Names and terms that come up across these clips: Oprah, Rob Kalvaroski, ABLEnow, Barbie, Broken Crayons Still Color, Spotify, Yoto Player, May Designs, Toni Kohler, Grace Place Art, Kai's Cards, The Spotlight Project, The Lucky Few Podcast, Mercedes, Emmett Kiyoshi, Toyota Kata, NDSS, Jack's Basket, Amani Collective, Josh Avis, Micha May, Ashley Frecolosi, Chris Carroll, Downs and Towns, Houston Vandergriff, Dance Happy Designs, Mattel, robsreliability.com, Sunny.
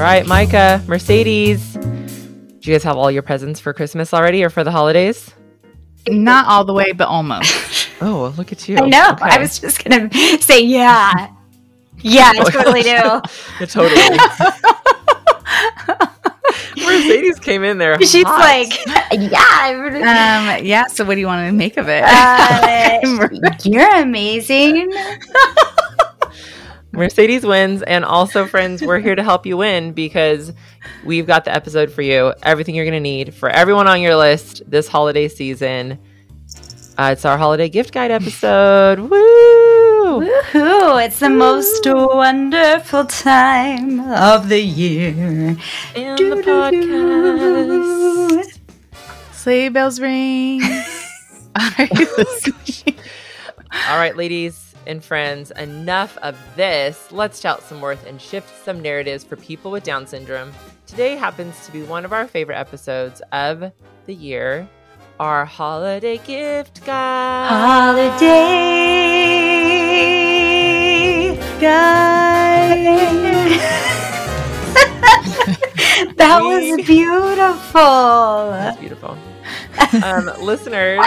All right, Micha, Mercedes, do you guys have all your presents for Christmas already or for the holidays? Not all the way, but almost. Oh, well, look at you. I know. Okay. I was just going to say, yeah. Yeah, I totally do. Totally. Mercedes came in there. She's hot. Like, yeah. Yeah, so what do you want to make of it? You're amazing. Mercedes wins. And also, friends, we're here to help you win because we've got the episode for you. Everything you're going to need for everyone on your list this holiday season. It's our holiday gift guide episode. Woo! Woohoo! It's the most wonderful time of the year. In the podcast. Sleigh bells ring. Are you listening? All right, ladies and friends, enough of this. Let's shout some worth and shift some narratives for people with Down syndrome. Today happens to be one of our favorite episodes of the year, our holiday gift guide. Holiday guide. That was beautiful. That's beautiful. Listeners,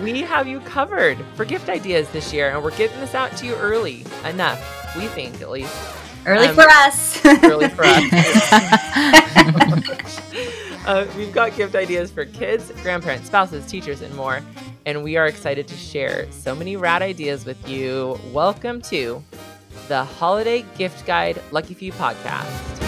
we have you covered for gift ideas this year, and we're getting this out to you early enough, we think, at least. Early for us. Early for us. We've got gift ideas for kids, grandparents, spouses, teachers, and more, and we are excited to share so many rad ideas with you. Welcome to the Holiday Gift Guide Lucky Few Podcast.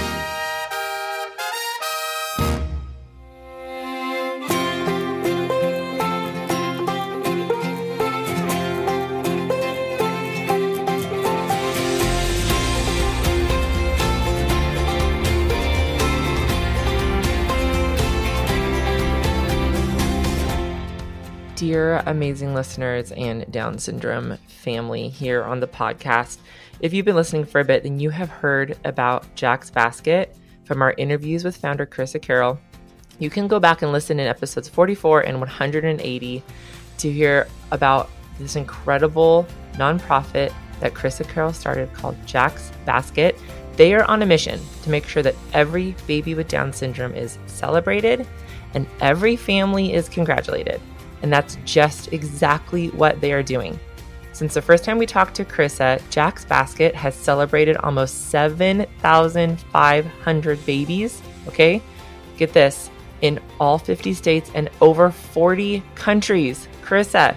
Dear amazing listeners and Down syndrome family here on the podcast, if you've been listening for a bit, then you have heard about Jack's Basket from our interviews with founder Chris Carroll. You can go back and listen in episodes 44 and 180 to hear about this incredible nonprofit that Chris Carroll started called Jack's Basket. They are on a mission to make sure that every baby with Down syndrome is celebrated and every family is congratulated. And that's just exactly what they are doing. Since the first time we talked to Krissa, Jack's Basket has celebrated almost 7,500 babies, okay? Get this, in all 50 states and over 40 countries. Krissa,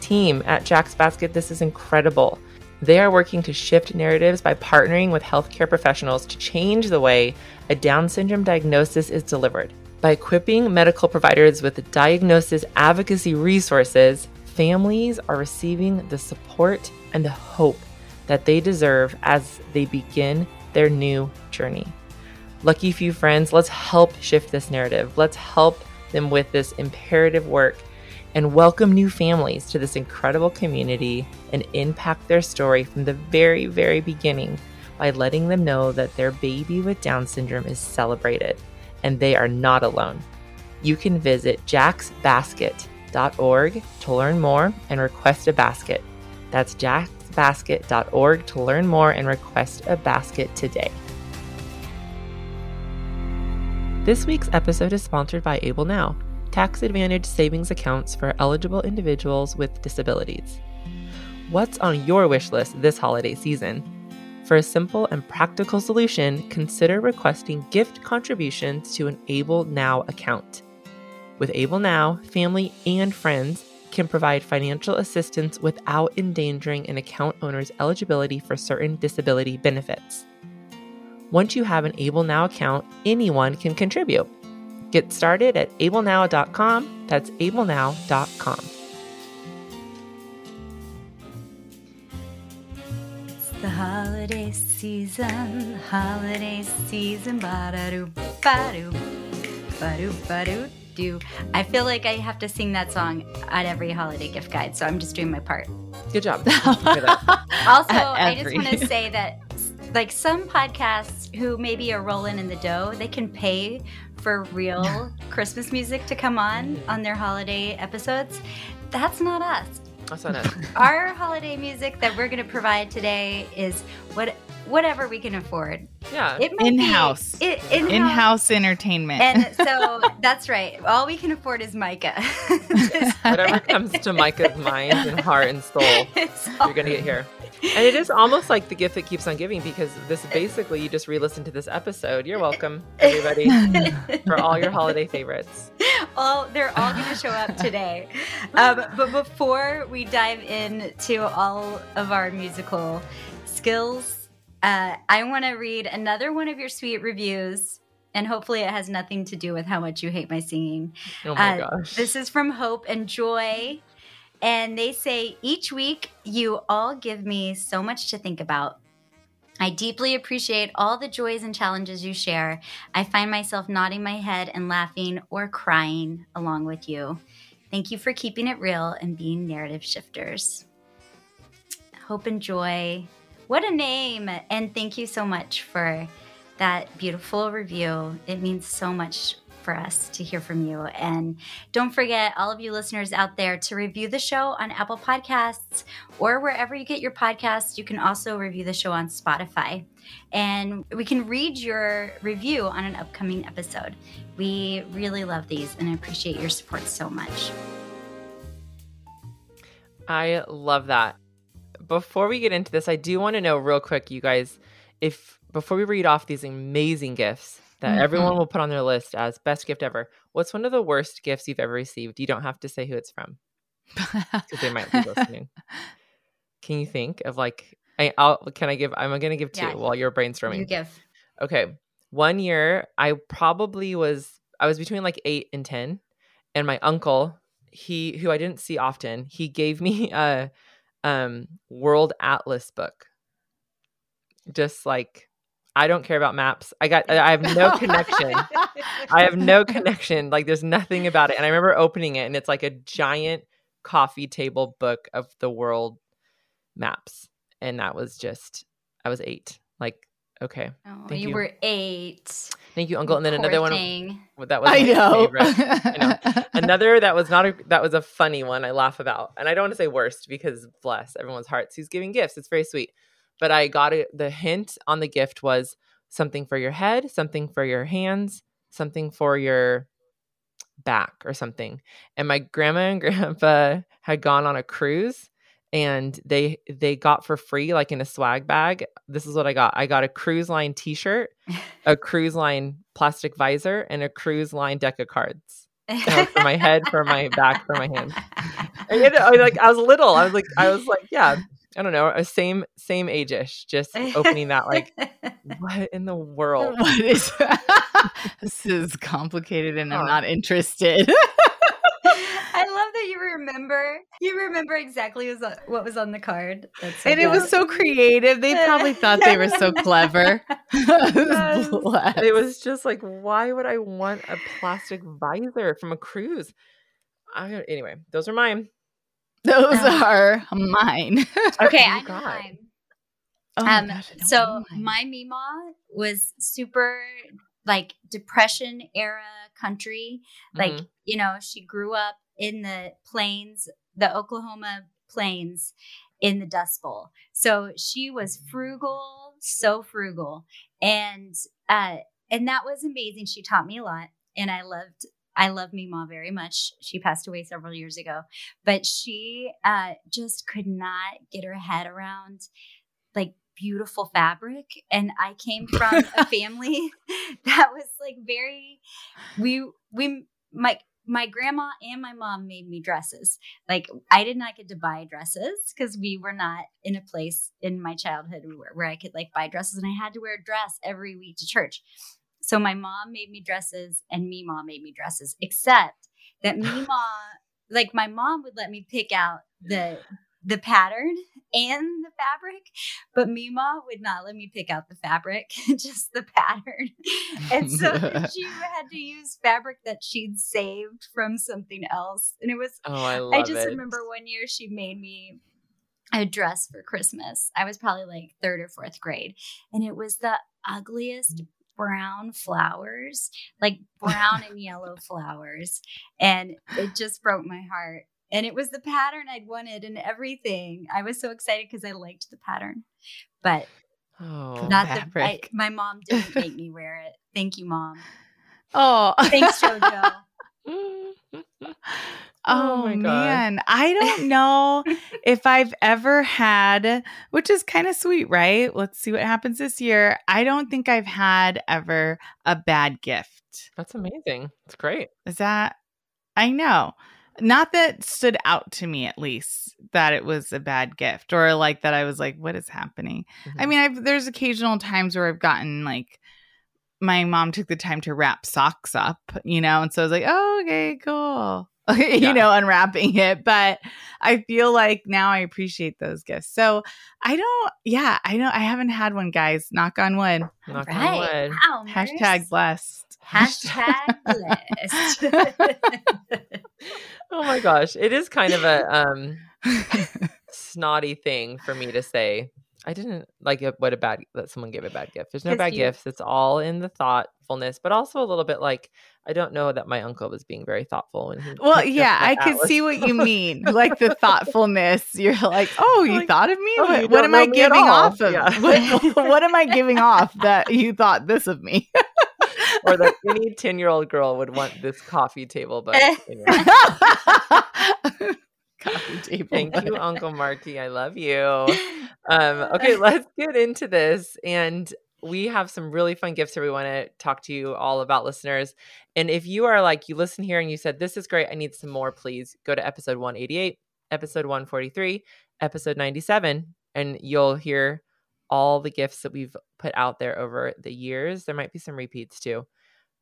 team at Jack's Basket, this is incredible. They are working to shift narratives by partnering with healthcare professionals to change the way a Down syndrome diagnosis is delivered. By equipping medical providers with diagnosis advocacy resources, families are receiving the support and the hope that they deserve as they begin their new journey. Lucky Few friends, let's help shift this narrative. Let's help them with this imperative work and welcome new families to this incredible community and impact their story from the very, very beginning by letting them know that their baby with Down syndrome is celebrated. And they are not alone. You can visit jacksbasket.org to learn more and request a basket. That's jacksbasket.org to learn more and request a basket today. This week's episode is sponsored by ABLEnow, tax advantage savings accounts for eligible individuals with disabilities. What's on your wish list this holiday season? For a simple and practical solution, consider requesting gift contributions to an ABLEnow account. With ABLEnow, family and friends can provide financial assistance without endangering an account owner's eligibility for certain disability benefits. Once you have an ABLEnow account, anyone can contribute. Get started at ablenow.com. That's ablenow.com. The holiday season, ba-da-doo, ba-doo, ba-doo, ba-doo, doo. I feel like I have to sing that song at every holiday gift guide, so I'm just doing my part. Good job. Also, I just want to say that, like, some podcasts who maybe are rolling in the dough, they can pay for real Christmas music to come on their holiday episodes. That's not us. Our holiday music that we're going to provide today is what whatever we can afford. Yeah. In-house entertainment. And so that's right. All we can afford is Micha. Whatever comes to Micah's mind and heart and soul, you're going to get here. And it is almost like the gift that keeps on giving, because this basically, you just re-listened to this episode. You're welcome, everybody, for all your holiday favorites. They're all going to show up today. But before we dive into all of our musical skills, I want to read another one of your sweet reviews, and hopefully it has nothing to do with how much you hate my singing. Oh my gosh. This is from Hope and Joy. And they say, each week, you all give me so much to think about. I deeply appreciate all the joys and challenges you share. I find myself nodding my head and laughing or crying along with you. Thank you for keeping it real and being narrative shifters. Hope and Joy. What a name. And thank you so much for that beautiful review. It means so much for us to hear from you. And don't forget, all of you listeners out there, to review the show on Apple Podcasts or wherever you get your podcasts. You can also review the show on Spotify, and we can read your review on an upcoming episode. We really love these and appreciate your support so much. I love that. Before we get into this, I do want to know real quick, you guys, if before we read off these amazing gifts that everyone will put on their list as best gift ever, what's one of the worst gifts you've ever received? You don't have to say who it's from, because they might be listening. Can you think of like, I'm going to give two while you're brainstorming. You give. Okay. One year I was between like 8 and 10, and my uncle, who I didn't see often, he gave me a World Atlas book. Just like, I don't care about maps. I have no connection. I have no connection. Like, there's nothing about it. And I remember opening it, and it's like a giant coffee table book of the world maps. And that was I was 8. Like, okay. Oh, you were 8. Thank you, Uncle. And then another one. That was my favorite. I know. Another that was a funny one I laugh about. And I don't want to say worst, because bless everyone's hearts who's giving gifts. It's very sweet. But I got it. The hint on the gift was something for your head, something for your hands, something for your back or something. And my grandma and grandpa had gone on a cruise, and they got for free, like in a swag bag. This is what I got. I got a Cruise Line t-shirt, a Cruise Line plastic visor, and a Cruise Line deck of cards. For my head, for my back, for my hands. I was little. Yeah. I don't know, same age-ish, just opening that like, what in the world? What is this is complicated, and I'm not interested. I love that you remember exactly what was on the card. That's so and good. It was so creative. They probably thought they were so clever. It was just like, why would I want a plastic visor from a cruise? Anyway, those are mine. Those are mine. Okay, I know mine. Oh gosh, so my Meemaw was super like Depression era country. Like, you know, she grew up in the plains, the Oklahoma plains in the Dust Bowl. So she was frugal, so frugal. And that was amazing. She taught me a lot, and I love Meemaw very much. She passed away several years ago, but she just could not get her head around like beautiful fabric. And I came from a family that was like my grandma and my mom made me dresses. Like, I did not get to buy dresses because we were not in a place in my childhood where I could like buy dresses, and I had to wear a dress every week to church. So my mom made me dresses, and Meemaw made me dresses, except that Meemaw, like my mom would let me pick out the pattern and the fabric, but Meemaw would not let me pick out the fabric, just the pattern. And so she had to use fabric that she'd saved from something else. And it was, remember one year she made me a dress for Christmas. I was probably like 3rd or 4th grade, and it was the ugliest brown flowers, like brown and yellow flowers. And it just broke my heart. And it was the pattern I'd wanted and everything. I was so excited because I liked the pattern, but Oh, fabric. My mom didn't make me wear it. Thank you, Mom. Oh, thanks, JoJo. Oh my God. Man, I don't know if I've ever had, which is kind of sweet, right? Let's see what happens this year. I don't think I've had ever a bad gift. That's amazing. It's great. Is that? I know. Not that stood out to me, at least, that it was a bad gift or like that I was like, what is happening? Mm-hmm. I mean, there's occasional times where I've gotten like, my mom took the time to wrap socks up, you know, and so I was like, oh, okay, cool, you know, unwrapping it. But I feel like now I appreciate those gifts. So I don't, I know I haven't had one, guys. Knock on wood. Knock on wood. Wow, hashtag blessed. Hashtag blessed. Oh my gosh. It is kind of a snotty thing for me to say. I didn't like it, that someone gave a bad gift. There's no bad gifts. It's all in the thoughtfulness, but also a little bit like, I don't know that my uncle was being very thoughtful. When he I could see what you mean. Like the thoughtfulness. You're like, oh, you thought of me? Oh, what am I giving off of? Yeah. What am I giving off that you thought this of me? Or that any 10-year-old girl would want this coffee table, but anyway. Thank you, Uncle Marky. I love you. Okay, let's get into this. And we have some really fun gifts that we want to talk to you all about, listeners. And if you are like, you listen here and you said, this is great, I need some more, please go to episode 188, episode 143, episode 97, and you'll hear all the gifts that we've put out there over the years. There might be some repeats too.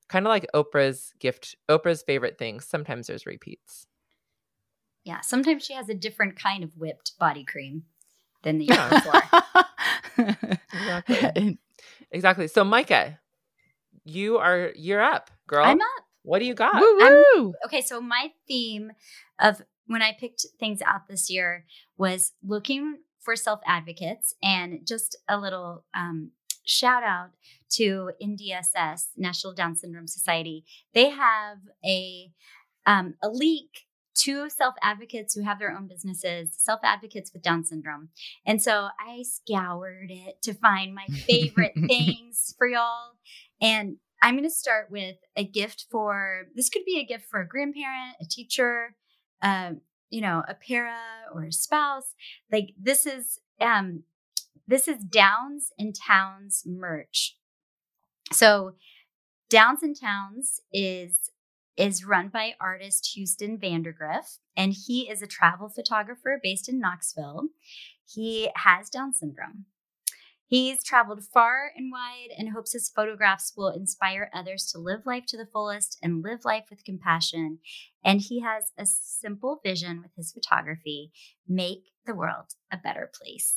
Kind of like Oprah's favorite things. Sometimes there's repeats. Yeah, sometimes she has a different kind of whipped body cream than the year before. Exactly. So, Micha, you're up, girl. I'm up. What do you got? Woo-woo! Okay, so my theme of when I picked things out this year was looking for self-advocates, and just a little shout out to NDSS, National Down Syndrome Society. They have a leak to self-advocates who have their own businesses, self-advocates with Down syndrome. And so I scoured it to find my favorite things for y'all. And I'm going to start with this could be a gift for a grandparent, a teacher, a para or a spouse. Like this is Downs and Towns merch. So Downs and Towns is run by artist Houston Vandergriff, and he is a travel photographer based in Knoxville. He has Down syndrome. He's traveled far and wide and hopes his photographs will inspire others to live life to the fullest and live life with compassion. And he has a simple vision with his photography: make the world a better place.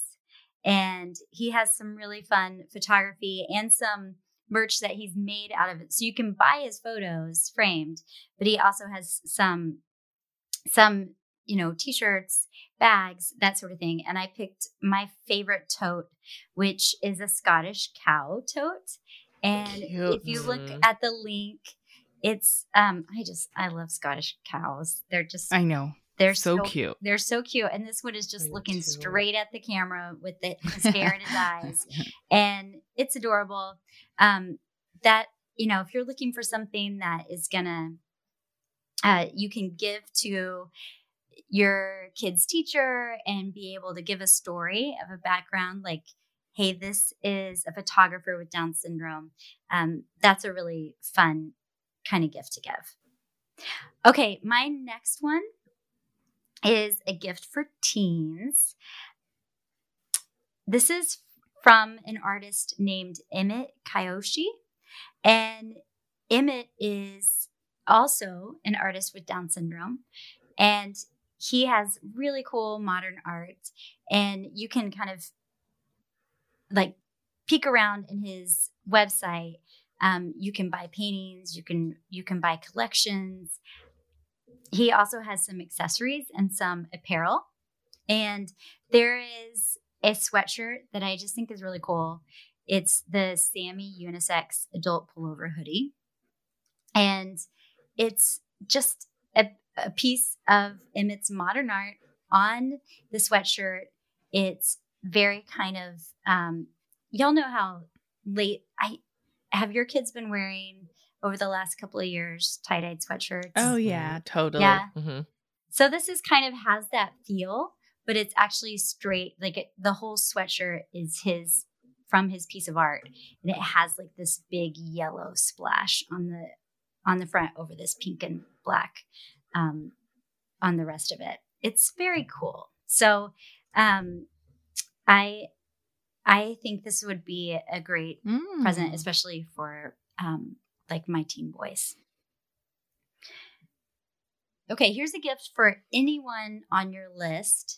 And he has some really fun photography and some merch that he's made out of it. So you can buy his photos framed, but he also has some, t-shirts, bags, that sort of thing. And I picked my favorite tote, which is a Scottish cow tote. And cute. If you look at the link, it's, I love Scottish cows. They're just, I know. They're so cute. They're so cute. And this one is just looking straight at the camera with his hair in his eyes. And it's adorable. If you're looking for something that is going to, you can give to your kid's teacher and be able to give a story of a background, like, hey, this is a photographer with Down syndrome. That's a really fun kind of gift to give. Okay. My next one is a gift for teens. This is from an artist named Emmett Kiyoshi. And Emmett is also an artist with Down syndrome. And he has really cool modern art. And you can kind of like peek around in his website. You can buy paintings. You can buy collections. He also has some accessories and some apparel. And there is a sweatshirt that I just think is really cool. It's the Sammy unisex adult pullover hoodie. And it's just a piece of Emmett's modern art on the sweatshirt. It's very kind of y'all know how late I have your kids been wearing over the last couple of years tie-dyed sweatshirts. Oh yeah, totally. Yeah. Mm-hmm. So this is kind of has that feel, but it's actually straight. Like the whole sweatshirt is his from his piece of art, and it has like this big yellow splash on the front over this pink and black on the rest of it. It's very cool. So I think this would be a great present, especially for like my teen boys. Okay, here's a gift for anyone on your list.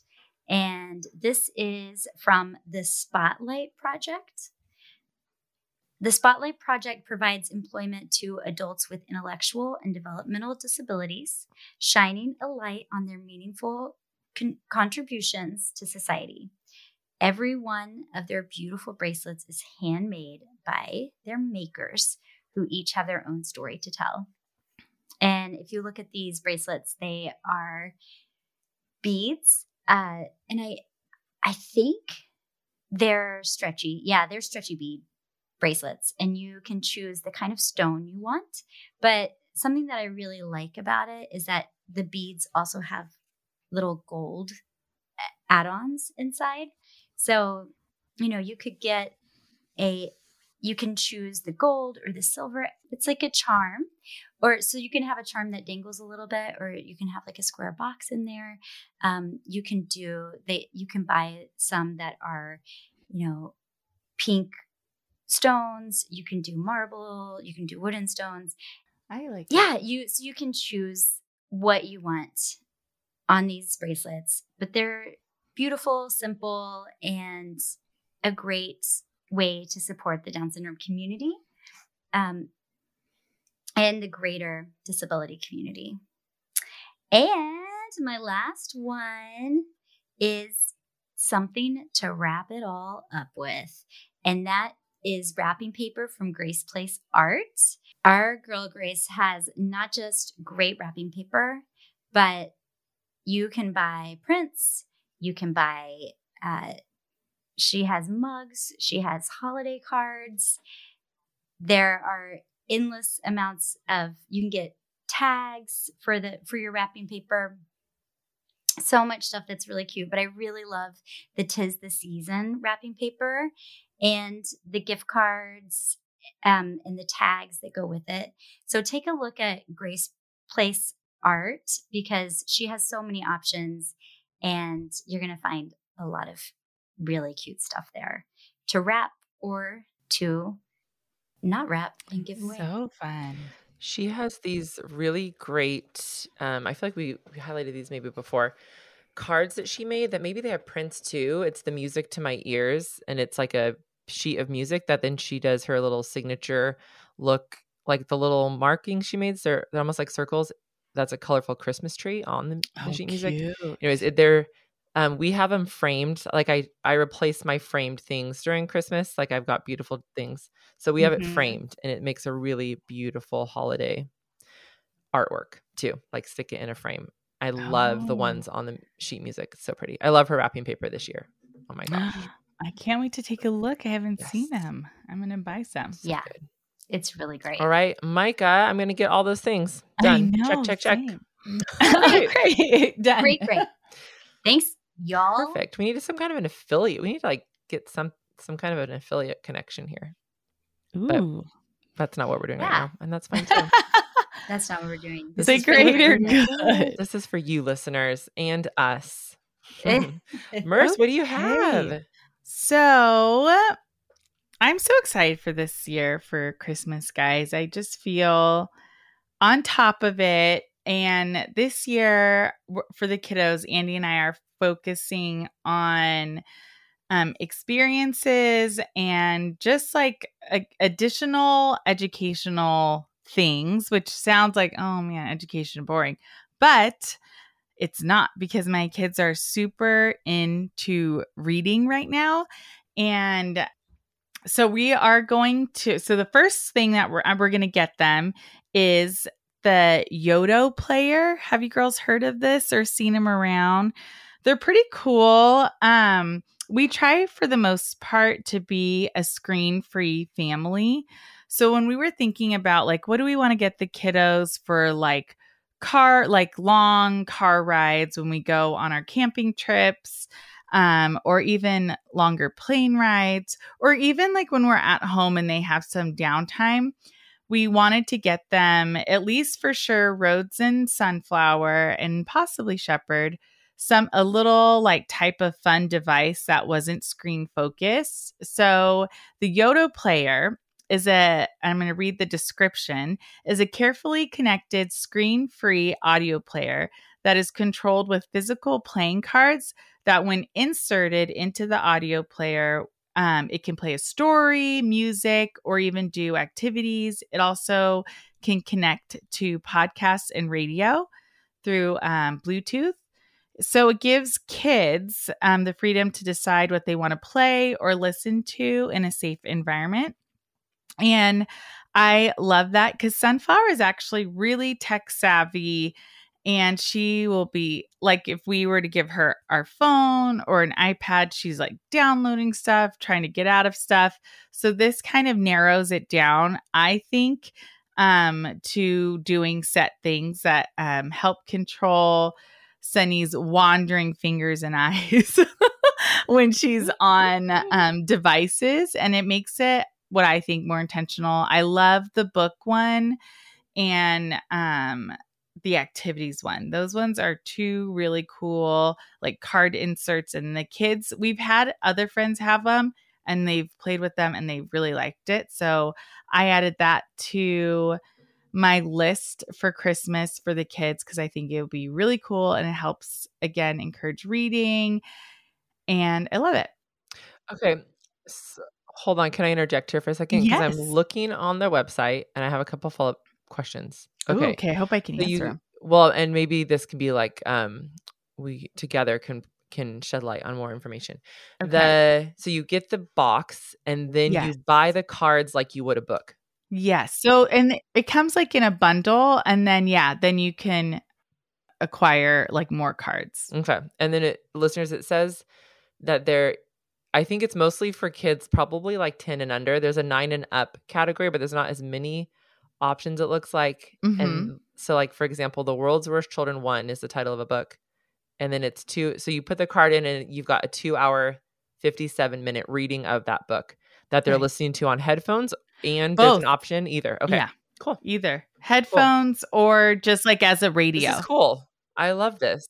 And this is from The Spotlight Project. The Spotlight Project provides employment to adults with intellectual and developmental disabilities, shining a light on their meaningful contributions to society. Every one of their beautiful bracelets is handmade by their makers, who each have their own story to tell. And if you look at these bracelets, they are beads. And I think they're stretchy. Yeah, they're stretchy bead bracelets. And you can choose the kind of stone you want. But something that I really like about it is that the beads also have little gold add-ons inside. So, you know, you could get you can choose the gold or the silver. It's like a charm. Or so you can have a charm that dangles a little bit, or you can have like a square box in there. You can buy some that are, you know, pink stones. You can do marble. You can do wooden stones. I like that. Yeah. So you can choose what you want on these bracelets, but they're beautiful, simple, and a great way to support the Down syndrome community and the greater disability community. And my last one is something to wrap it all up with, and that is wrapping paper from Grace Place Art. Our girl Grace has not just great wrapping paper, but you can buy prints, you can buy she has mugs. She has holiday cards. There are endless amounts of, you can get tags for your wrapping paper. So much stuff that's really cute. But I really love the 'Tis the Season wrapping paper and the gift cards and the tags that go with it. So take a look at Grace Place Art, because she has so many options, and you're going to find a lot of really cute stuff there to wrap or to not wrap and give away. So fun. She has these really great, I feel like we highlighted these maybe before, cards that she made that maybe they have prints too. It's the Music to My Ears, and it's like a sheet of music that then she does her little signature look, like the little markings she made. They're almost like circles. That's a colorful Christmas tree on the sheet music. Anyways, they're we have them framed. Like I replace my framed things during Christmas. Like I've got beautiful things. So we have it framed, and it makes a really beautiful holiday artwork too. Like stick it in a frame. I love the ones on the sheet music. It's so pretty. I love her wrapping paper this year. Oh my gosh. I can't wait to take a look. I haven't seen them. I'm going to buy some. Yeah. So it's really great. All right, Micha, I'm going to get all those things done. I know, check. Great. Done. Great. Thanks. Y'all. Perfect. We need some kind of an affiliate. We need to like get some kind of an affiliate connection here. Ooh. But that's not what we're doing right now. And that's fine too. That's not what we're doing. This is greater good. This is for you listeners and us. Merce, what do you have? So I'm so excited for this year for Christmas, guys. I just feel on top of it. And this year for the kiddos, Andy and I are focusing on experiences and just like additional educational things, which sounds like, oh man, education boring, but it's not, because my kids are super into reading right now. And so we are going to, so the first thing that we're going to get them is the Yoto Player. Have you girls heard of this or seen them around? They're pretty cool. We try for the most part to be a screen-free family. So when we were thinking about like, what do we want to get the kiddos for like car, like long car rides when we go on our camping trips, or even longer plane rides, or even like when we're at home and they have some downtime, we wanted to get them at least for sure Rhodes and Sunflower and possibly Shepherd, a little like type of fun device that wasn't screen focused. So the Yoto Player is I'm going to read the description, is a carefully connected screen-free audio player that is controlled with physical playing cards that when inserted into the audio player, it can play a story, music, or even do activities. It also can connect to podcasts and radio through Bluetooth. So it gives kids the freedom to decide what they want to play or listen to in a safe environment. And I love that because Sunflower is actually really tech savvy, and she will be like, if we were to give her our phone or an iPad, she's like downloading stuff, trying to get out of stuff. So this kind of narrows it down, I think, to doing set things that help control Sunny's wandering fingers and eyes when she's on devices. And it makes it what I think more intentional. I love the book one and the activities one. Those ones are two really cool, like card inserts, and the kids, we've had other friends have them and they've played with them and they really liked it. So I added that to my list for Christmas for the kids because I think it would be really cool and it helps, again, encourage reading. And I love it. Okay. So, hold on. Can I interject here for a second? Because yes. I'm looking on their website and I have a couple follow-up questions. Okay. Ooh, okay. I hope I can answer them. Well, and maybe this can be like we together can shed light on more information. Okay. So you get the box and then you buy the cards like you would a book. Yes. So, and it comes like in a bundle and then, then you can acquire like more cards. Okay. And then listeners, it says that I think it's mostly for kids, probably like 10 and under. There's a 9 and up category, but there's not as many options, it looks like. Mm-hmm. And so like, for example, The World's Worst Children 1 is the title of a book. And then it's 2. So you put the card in and you've got a 2 hour, 57 minute reading of that book that they're listening to on headphones. And both. There's an option either. Okay. Yeah. Cool. Either headphones or just like as a radio. This is cool. I love this.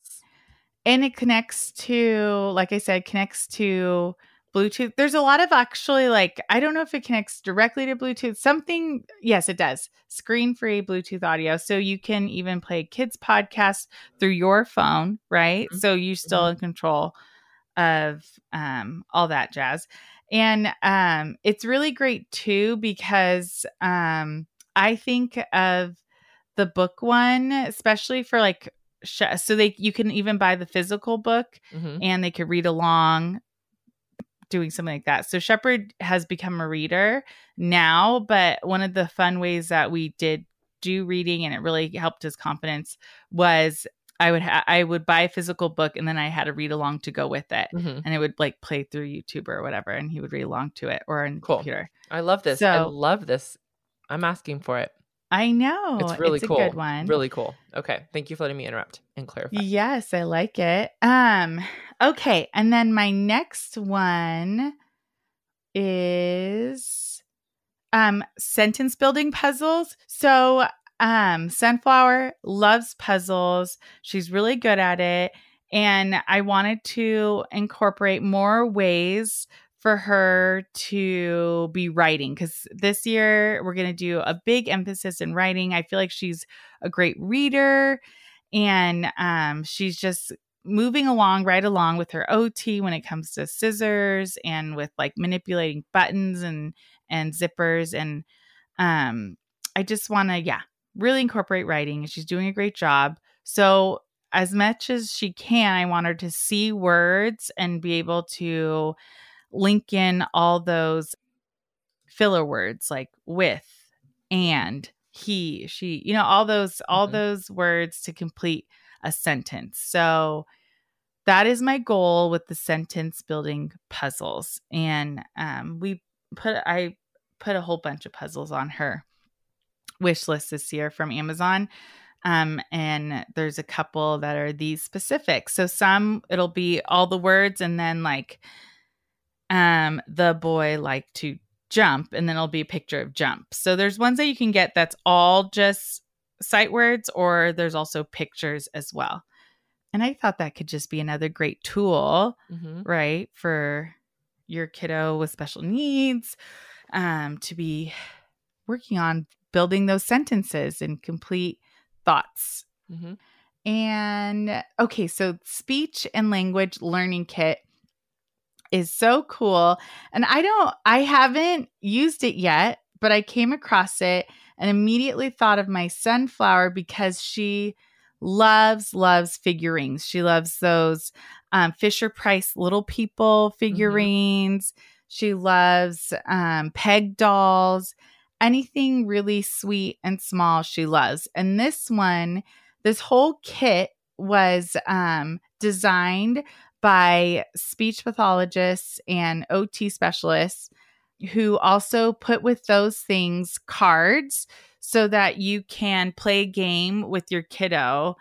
And it connects to, like I said, connects to Bluetooth. There's a lot of actually like, I don't know if it connects directly to Bluetooth. Something. Yes, it does. Screen-free Bluetooth audio. So you can even play kids podcast through your phone, right? Mm-hmm. So you're still in control of all that jazz. And it's really great, too, because I think of the book one, especially for like so you can even buy the physical book and they could read along doing something like that. So Shepherd has become a reader now. But one of the fun ways that we did do reading and it really helped his confidence was I would buy a physical book and then I had a read along to go with it and it would like play through YouTube or whatever. And he would read along to it or on the computer. I love this. So, I love this. I'm asking for it. I know. It's really cool. A good one. Really cool. Okay. Thank you for letting me interrupt and clarify. Yes. I like it. Okay. And then my next one is, sentence building puzzles. So, Sunflower loves puzzles. She's really good at it. And I wanted to incorporate more ways for her to be writing because this year we're going to do a big emphasis in writing. I feel like she's a great reader and she's just moving along right along with her OT when it comes to scissors and with like manipulating buttons and zippers. And I just want to, really incorporate writing, and she's doing a great job. So as much as she can, I want her to see words and be able to link in all those filler words like with, and, he, she, all those words to complete a sentence. So that is my goal with the sentence building puzzles. And I put a whole bunch of puzzles on her wish list this year from Amazon. And there's a couple that are these specific. So some, it'll be all the words, and then like the boy liked to jump, and then it'll be a picture of jump. So there's ones that you can get that's all just sight words, or there's also pictures as well. And I thought that could just be another great tool, right, for your kiddo with special needs to be working on building those sentences and complete thoughts. And okay, so speech and language learning kit is so cool. And I haven't used it yet, but I came across it and immediately thought of my Sunflower, because she loves figurines. She loves those Fisher-Price Little People figurines. She loves peg dolls. Anything really sweet and small she loves. And this one, this whole kit was designed by speech pathologists and OT specialists, who also put with those things cards so that you can play a game with your kiddo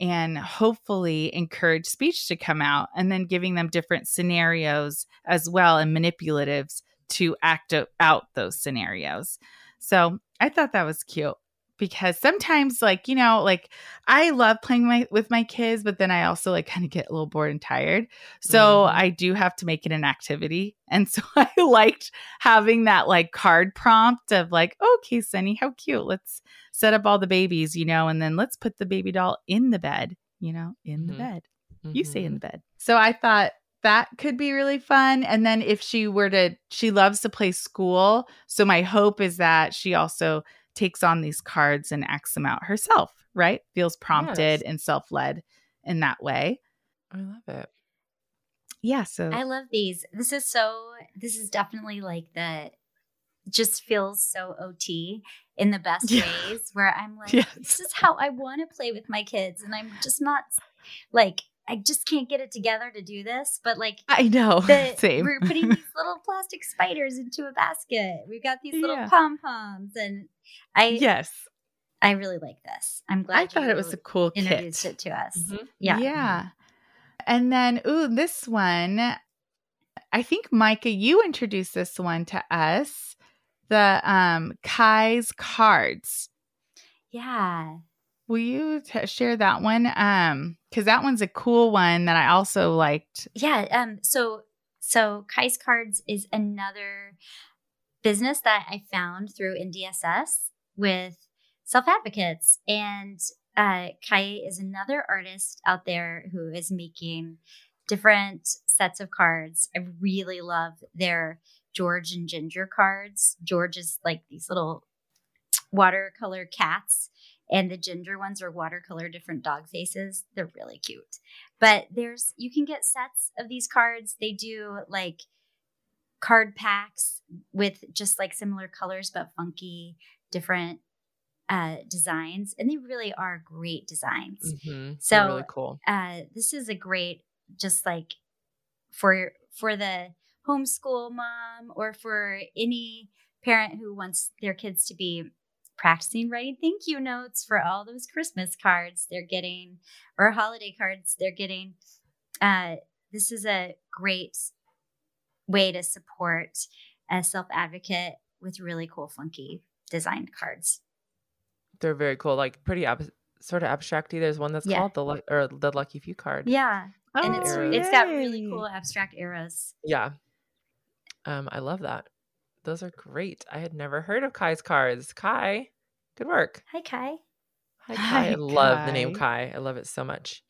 and hopefully encourage speech to come out, and then giving them different scenarios as well and manipulatives to act out those scenarios. So I thought that was cute, because sometimes, like, you know, like I love playing with my kids, but then I also like kind of get a little bored and tired. So I do have to make it an activity. And so I liked having that like card prompt of like, okay, Sunny, how cute. Let's set up all the babies, you know, and then let's put the baby doll in the bed, you know, in the bed. You say in the bed. So I thought that could be really fun. And then if she were to, she loves to play school. So my hope is that she also takes on these cards and acts them out herself, right? Feels prompted and self-led in that way. I love it. Yeah. So I love these. This is definitely like the, just feels so OT in the best ways, where I'm like, this is how I want to play with my kids. And I'm just not like, I just can't get it together to do this. But like, I know, we're putting these little plastic spiders into a basket. We've got these little pom-poms, and I really like this. I'm glad I thought it was a cool kit. Introduced it to us. Yeah. And then, this one, I think Micha, you introduced this one to us. The Kai's Cards. Yeah. Will you share that one? Because that one's a cool one that I also liked. Yeah. So Kai's Cards is another business that I found through NDSS with self-advocates. And Kai is another artist out there who is making different sets of cards. I really love their George and Ginger cards. George is like these little watercolor cats, and the Ginger ones are watercolor different dog faces. They're really cute. But you can get sets of these cards. They do like card packs with just like similar colors, but funky, different designs. And they really are great designs. So they're really cool. This is a great, just like for the homeschool mom, or for any parent who wants their kids to be practicing writing thank you notes for all those Christmas cards they're getting, or holiday cards they're getting. This is a great way to support a self-advocate with really cool, funky designed cards. They're very cool, like pretty sort of abstracty. There's one that's called the Lucky Few card. Yeah, oh, and it's got really cool abstract arrows. Yeah, I love that. Those are great. I had never heard of Kai's Cards. Kai, good work. Hi, Kai. Hi, Kai. I love the name Kai. I love it so much.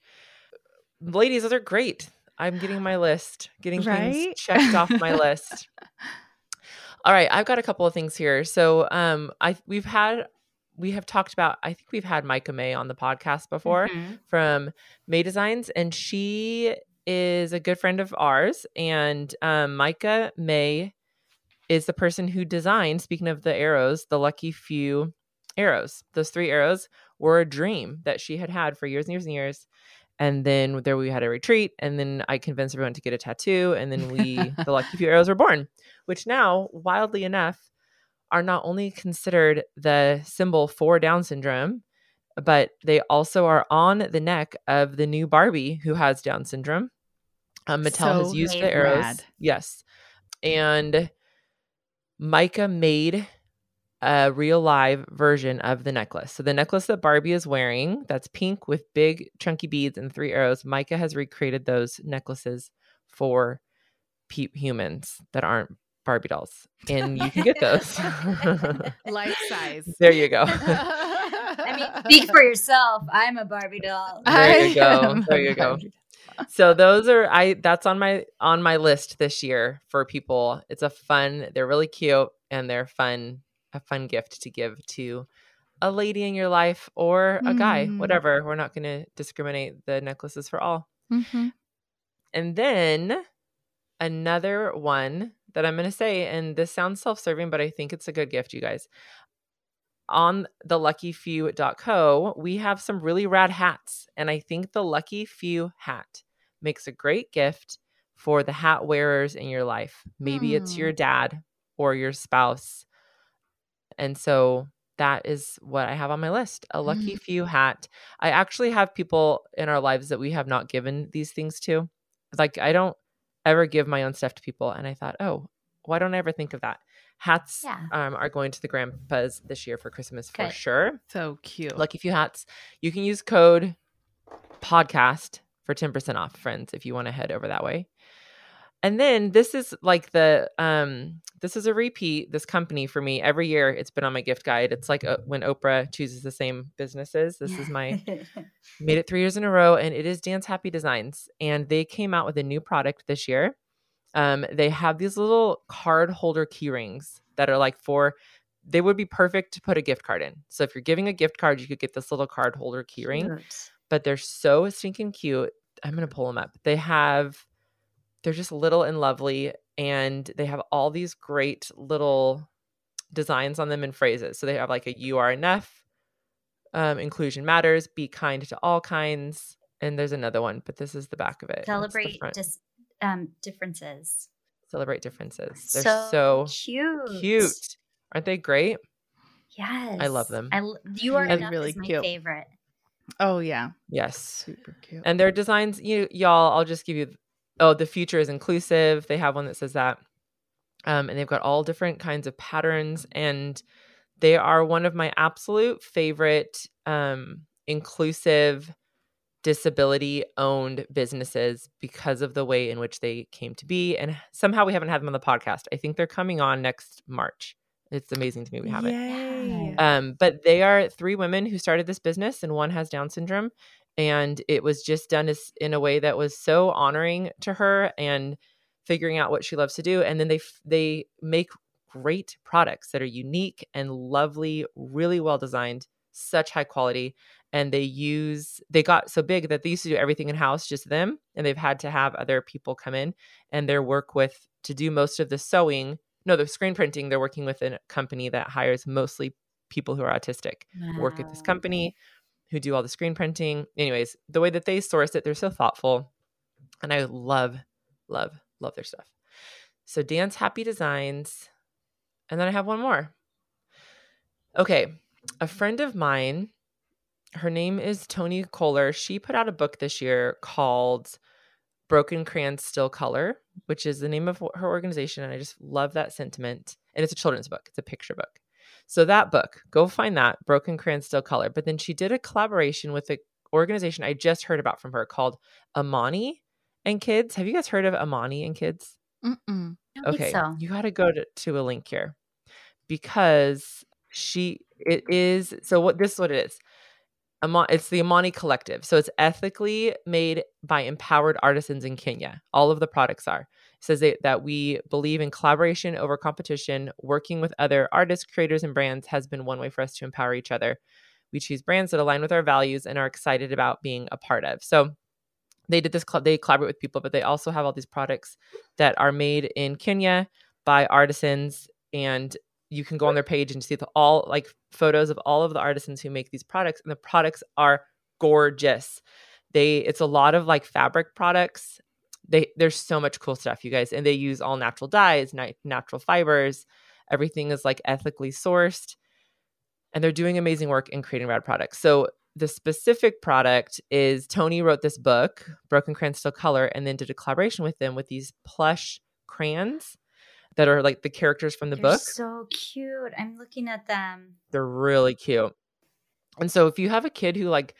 Ladies, those are great. I'm getting my list, things checked off my list. All right. I've got a couple of things here. So I think we've had Micha May on the podcast before from May Designs, and she is a good friend of ours. And Micha May is the person who designed, speaking of the arrows, the Lucky Few arrows. Those 3 arrows were a dream that she had for years and years and years. And then there we had a retreat, and then I convinced everyone to get a tattoo, and then we, the Lucky Few Arrows, were born, which now, wildly enough, are not only considered the symbol for Down syndrome, but they also are on the neck of the new Barbie who has Down syndrome. Mattel has used the arrows. Rad. Yes. And Micha made a real live version of the necklace. So the necklace that Barbie is wearing, that's pink with big chunky beads and three arrows, Micha has recreated those necklaces for humans that aren't Barbie dolls, and you can get those life size. There you go. I mean, speak for yourself. I'm a Barbie doll. There you go. There you go. So those are that's on my list this year for people. It's a fun. They're really cute, and they're fun. A fun gift to give to a lady in your life or a guy, whatever. We're not going to discriminate. The necklaces for all. Mm-hmm. And then another one that I'm going to say, and this sounds self-serving, but I think it's a good gift, you guys. On the luckyfew.co, we have some really rad hats. And I think the Lucky Few hat makes a great gift for the hat wearers in your life. Maybe it's your dad or your spouse. And so that is what I have on my list, a Lucky Few hat. I actually have people in our lives that we have not given these things to. Like, I don't ever give my own stuff to people. And I thought, oh, why don't I ever think of that? Hats are going to the grandpas this year for Christmas for sure. So cute. Lucky Few hats. You can use code podcast for 10% off, friends, if you want to head over that way. And then this is like this is a repeat, this company for me. Every year it's been on my gift guide. It's like when Oprah chooses the same businesses. This is my, made it 3 years in a row, and it is Dance Happy Designs. And they came out with a new product this year. They have these little card holder key rings that are like they would be perfect to put a gift card in. So if you're giving a gift card, you could get this little card holder key ring, but they're so stinking cute. I'm going to pull them up. They're just little and lovely, and they have all these great little designs on them and phrases. So they have like a "You are enough," "Inclusion matters," "Be kind to all kinds," and there's another one, but this is the back of it. Celebrate differences. Celebrate differences. They're so cute. Cute, aren't they great? Yes, I love them. You are enough really is my favorite. Oh yeah, yes, super cute. And their designs, y'all. I'll just give you. Oh, the future is inclusive. They have one that says that. And they've got all different kinds of patterns. And they are one of my absolute favorite inclusive disability-owned businesses because of the way in which they came to be. And somehow we haven't had them on the podcast. I think they're coming on next March. It's amazing to me we haven't. Yay. But they are three women who started this business, and one has Down syndrome. And it was just done in a way that was so honoring to her and figuring out what she loves to do. And then they make great products that are unique and lovely, really well designed, such high quality. And they got so big that they used to do everything in house, just them. And they've had to have other people come in and their work with to do most of the sewing. No, the screen printing. They're working with a company that hires mostly people who are autistic. Wow. Work at this company. Who do all the screen printing. Anyways, the way that they source it, they're so thoughtful. And I love, love, love their stuff. So Dance Happy Designs. And then I have one more. Okay. A friend of mine, her name is Toni Kohler. She put out a book this year called Broken Crayons Still Color, which is the name of her organization. And I just love that sentiment. And it's a children's book. It's a picture book. So that book, go find that, Broken Crayons Still Color. But then she did a collaboration with an organization I just heard about from her called Amani and Kids. Have you guys heard of Amani and Kids? Mm-mm. Okay, so you got to go to a link here because this is what it is. It's the Amani Collective. So it's ethically made by empowered artisans in Kenya. All of the products are. It says that we believe in collaboration over competition. Working with other artists, creators, and brands has been one way for us to empower each other. We choose brands that align with our values and are excited about being a part of. So they did this. They collaborate with people, but they also have all these products that are made in Kenya by artisans, and you can go on their page and see all photos of all of the artisans who make these products, and the products are gorgeous. It's a lot of like fabric products. There's so much cool stuff, you guys. And they use all natural dyes, natural fibers. Everything is like ethically sourced. And they're doing amazing work in creating rad products. So the specific product is Toni wrote this book, Broken Crayons Still Color, and then did a collaboration with them with these plush crayons that are like the characters from the book. So cute. I'm looking at them. They're really cute. And so if you have a kid who like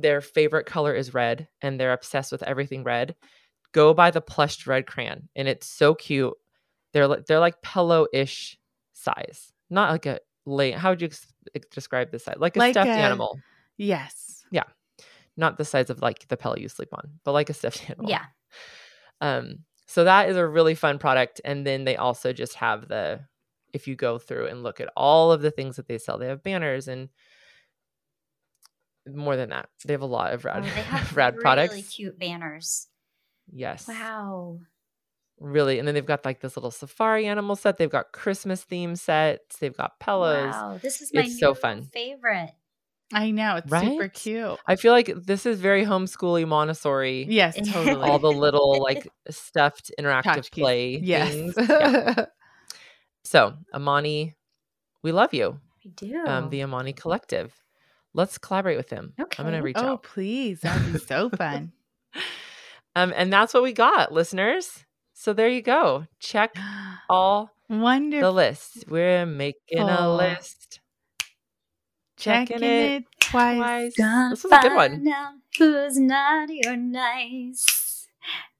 their favorite color is red and they're obsessed with everything red, go buy the plush red crayon. And it's so cute. They're like pillow-ish size. Not like a lay. How would you describe this size? Like a stuffed animal. Yes. Yeah. Not the size of like the pillow you sleep on, but like a stuffed animal. Yeah. So that is a really fun product. And then they also just have if you go through and look at all of the things that they sell, they have banners and more than that. They have a lot of rad really products. Really cute banners. Yes. Wow. Really. And then they've got like this little safari animal set. They've got Christmas theme sets. They've got pillows. Wow. This is my so fun favorite. I know. It's super cute. I feel like this is very homeschooly Montessori. Yes, totally. All the little like stuffed interactive play things. Yeah. So Amani, we love you. We do. The Amani Collective. Let's collaborate with them. Okay. I'm going to reach out. Oh, please. That would be so fun. And that's what we got, listeners. So there you go. Check all the lists. We're making a list. Checking it twice. This was a good one. Who's naughty or nice?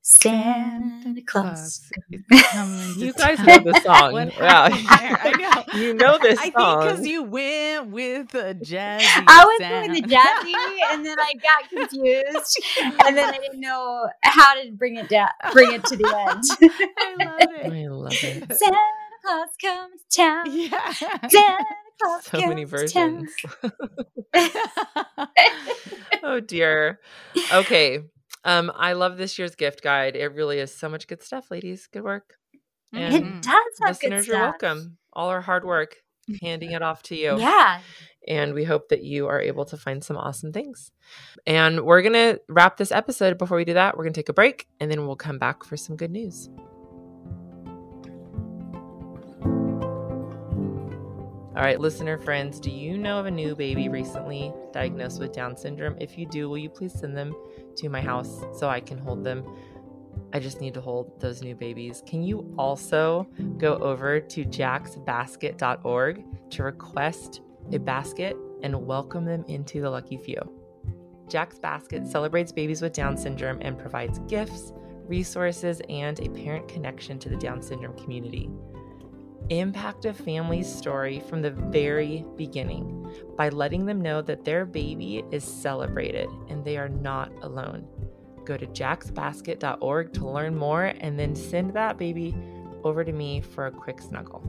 Santa Claus. You guys know the song. Wow. I know. You know this song. I think because you went with the jazzy. I was going with the jazzy, and then I got confused, and then I didn't know how to bring it to the end. I love it. Santa Claus come to town. Yeah. So many versions. Oh dear. Okay. I love this year's gift guide. It really is so much good stuff, ladies. Good work. And it does have good stuff. Listeners, you're welcome. All our hard work, handing it off to you. Yeah. And we hope that you are able to find some awesome things. And we're going to wrap this episode. Before we do that, we're going to take a break and then we'll come back for some good news. All right, listener friends, do you know of a new baby recently diagnosed with Down syndrome? If you do, will you please send them to my house so I can hold them? I just need to hold those new babies. Can you also go over to jacksbasket.org to request a basket and welcome them into the Lucky Few? Jack's Basket celebrates babies with Down syndrome and provides gifts, resources, and a parent connection to the Down syndrome community. Impact a family's story from the very beginning by letting them know that their baby is celebrated and they are not alone. Go to jacksbasket.org to learn more and then send that baby over to me for a quick snuggle.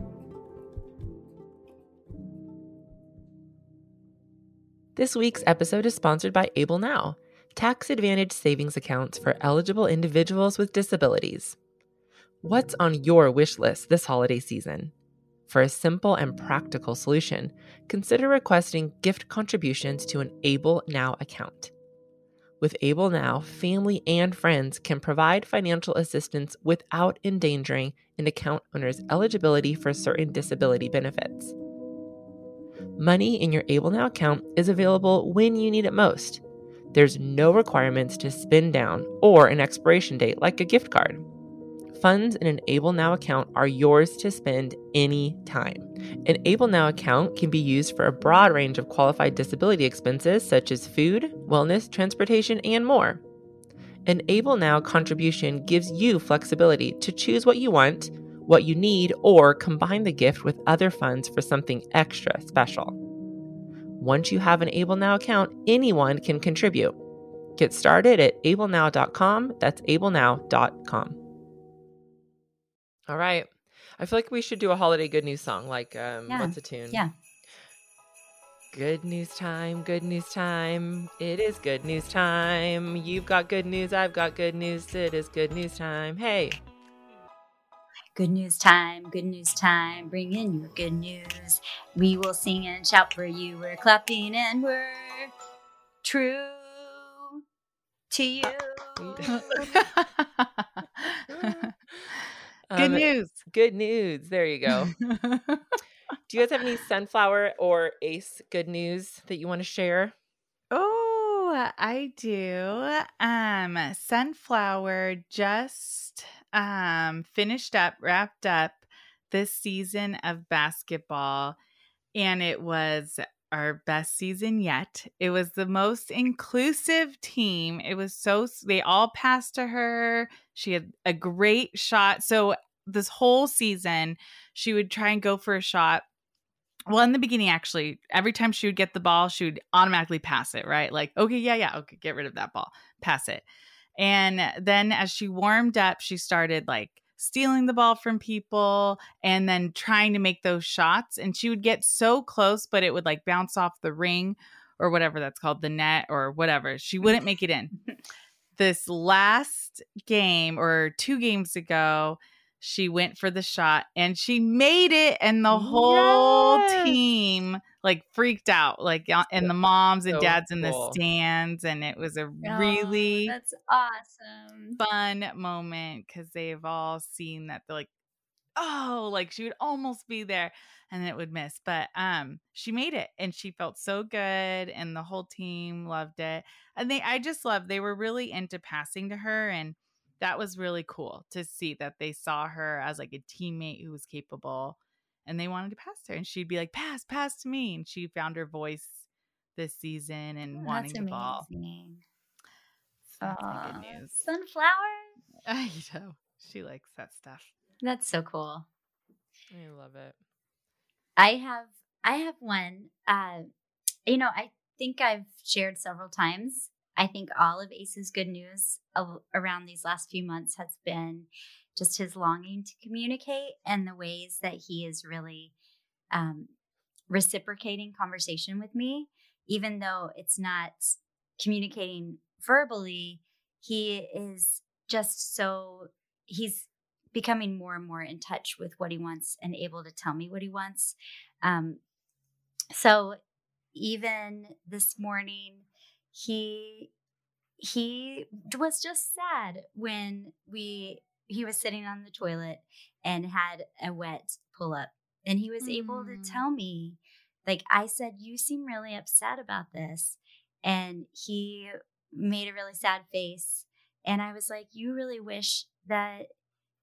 This week's episode is sponsored by ABLEnow, tax advantage savings accounts for eligible individuals with disabilities. What's on your wish list this holiday season? For a simple and practical solution, consider requesting gift contributions to an ABLEnow account. With ABLEnow, family and friends can provide financial assistance without endangering an account owner's eligibility for certain disability benefits. Money in your ABLEnow account is available when you need it most. There's no requirements to spend down or an expiration date like a gift card. Funds in an AbleNow account are yours to spend any time. An AbleNow account can be used for a broad range of qualified disability expenses such as food, wellness, transportation, and more. An AbleNow contribution gives you flexibility to choose what you want, what you need, or combine the gift with other funds for something extra special. Once you have an AbleNow account, anyone can contribute. Get started at ablenow.com. That's ablenow.com. All right. I feel like we should do a holiday good news song. Like, what's a tune? Yeah. Good news time. Good news time. It is good news time. You've got good news. I've got good news. It is good news time. Hey. Good news time. Good news time. Bring in your good news. We will sing and shout for you. We're clapping and we're true. to you. Good news. Good news. There you go. Do you guys have any sunflower or ace good news that you want to share? Oh, I do. Sunflower just wrapped up this season of basketball, and it was our best season yet. It was the most inclusive team. It was so, they all passed to her. She had a great shot. So this whole season, she would try and go for a shot. Well, in the beginning, actually, every time she would get the ball, she would automatically pass it, right? Like, okay, yeah. Okay, get rid of that ball. Pass it. And then as she warmed up, she started like stealing the ball from people and then trying to make those shots. And she would get so close, but it would like bounce off the ring or whatever that's called, the net or whatever. She wouldn't make it in. This last game or two games ago, she went for the shot and she made it. And the whole team like freaked out, like, and the moms and dads in the stands. And it was a really that's awesome fun moment. 'Cause they've all seen that. They're like, oh, like she would almost be there and it would miss, but she made it and she felt so good and the whole team loved it. And they were really into passing to her, and that was really cool to see that they saw her as like a teammate who was capable and they wanted to pass her, and she'd be like, pass to me. And she found her voice this season and wanting the ball. So that's good news. Sunflower. I know. She likes that stuff. That's so cool. I love it. I have one, I think I've shared several times. I think all of Ace's good news around these last few months has been just his longing to communicate and the ways that he is really reciprocating conversation with me. Even though it's not communicating verbally, he is just so – he's becoming more and more in touch with what he wants and able to tell me what he wants. So even this morning – He was just sad when he was sitting on the toilet and had a wet pull up, and he was able to tell me, like, I said, you seem really upset about this. And he made a really sad face. And I was like, you really wish that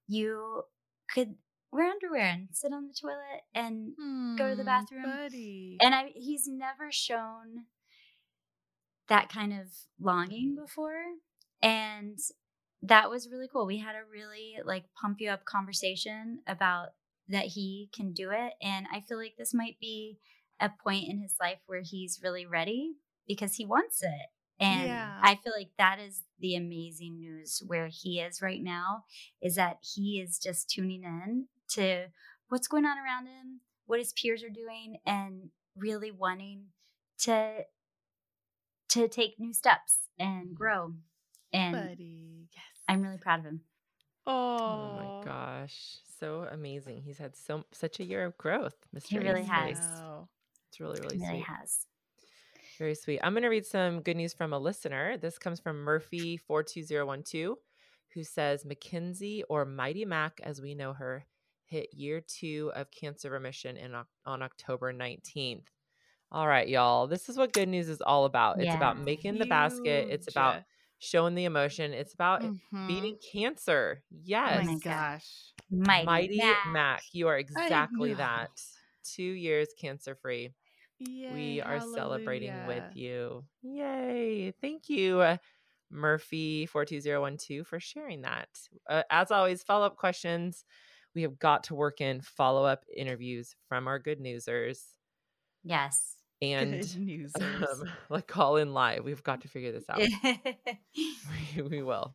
you could wear underwear and sit on the toilet and go to the bathroom. Buddy. And he's never shown that kind of longing before. And that was really cool. We had a really like pump you up conversation about that he can do it. And I feel like this might be a point in his life where he's really ready because he wants it. And I feel like that is the amazing news where he is right now, is that he is just tuning in to what's going on around him, what his peers are doing, and really wanting to take new steps and grow. And I'm really proud of him. Oh my gosh. So amazing. He's had such a year of growth. Mr. He really has. It's really, really sweet. He really has. Very sweet. I'm going to read some good news from a listener. This comes from Murphy42012, who says, Mackenzie, or Mighty Mac as we know her, hit year 2 of cancer remission on October 19th. All right, y'all. This is what good news is all about. It's about making the basket. It's about showing the emotion. It's about beating cancer. Yes. Oh my gosh. Mighty Mac. You are exactly that. 2 years cancer-free. Yay, we are celebrating with you. Yay. Thank you, Murphy42012, for sharing that. As always, follow-up questions. We have got to work in follow-up interviews from our good newsers. Yes. And like call in live. We've got to figure this out. We will.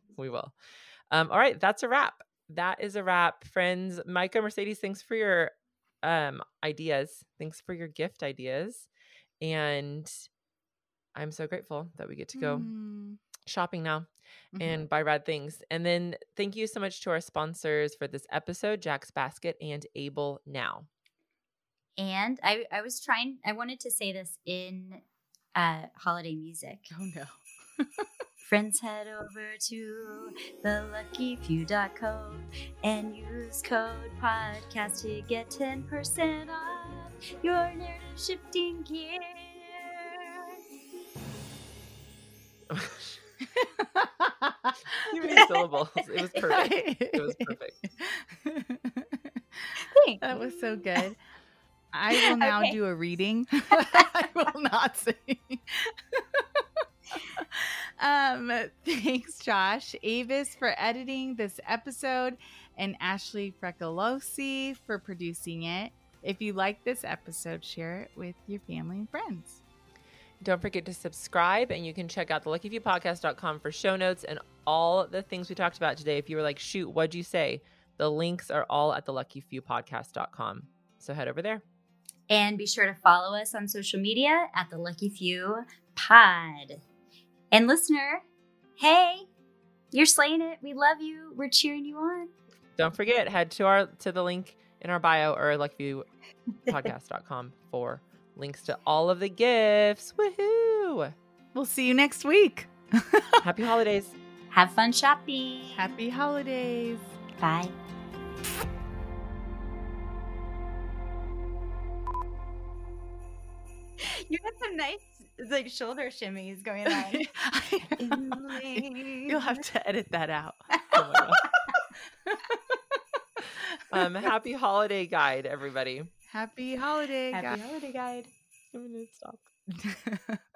All right. That's a wrap. That is a wrap, friends. Micha, Mercedes, thanks for your ideas. Thanks for your gift ideas. And I'm so grateful that we get to go shopping now and buy rad things. And then thank you so much to our sponsors for this episode, Jack's Basket and ABLEnow. And I wanted to say this in holiday music. Oh no. Friends, head over to theluckyfew.co and use code podcast to get 10% off your narrative shifting gear. Too many syllables. It was perfect. It was perfect. Thanks. That was so good. I will now do a reading. I will not sing. Thanks, Josh Avis, for editing this episode, and Ashley Frecolosi for producing it. If you like this episode, share it with your family and friends. Don't forget to subscribe, and you can check out theluckyfewpodcast.com for show notes and all the things we talked about today. If you were like, shoot, what'd you say? The links are all at theluckyfewpodcast.com. So head over there. And be sure to follow us on social media at The Lucky Few Pod. And listener, hey, you're slaying it. We love you. We're cheering you on. Don't forget, head to the link in our bio or luckyviewpodcast.com for links to all of the gifts. Woohoo! We'll see you next week. Happy holidays. Have fun shopping. Happy holidays. Bye. You had some nice, like, shoulder shimmies going on. You'll have to edit that out. Oh, happy holiday guide, everybody. Happy holiday guide. I'm going to stop.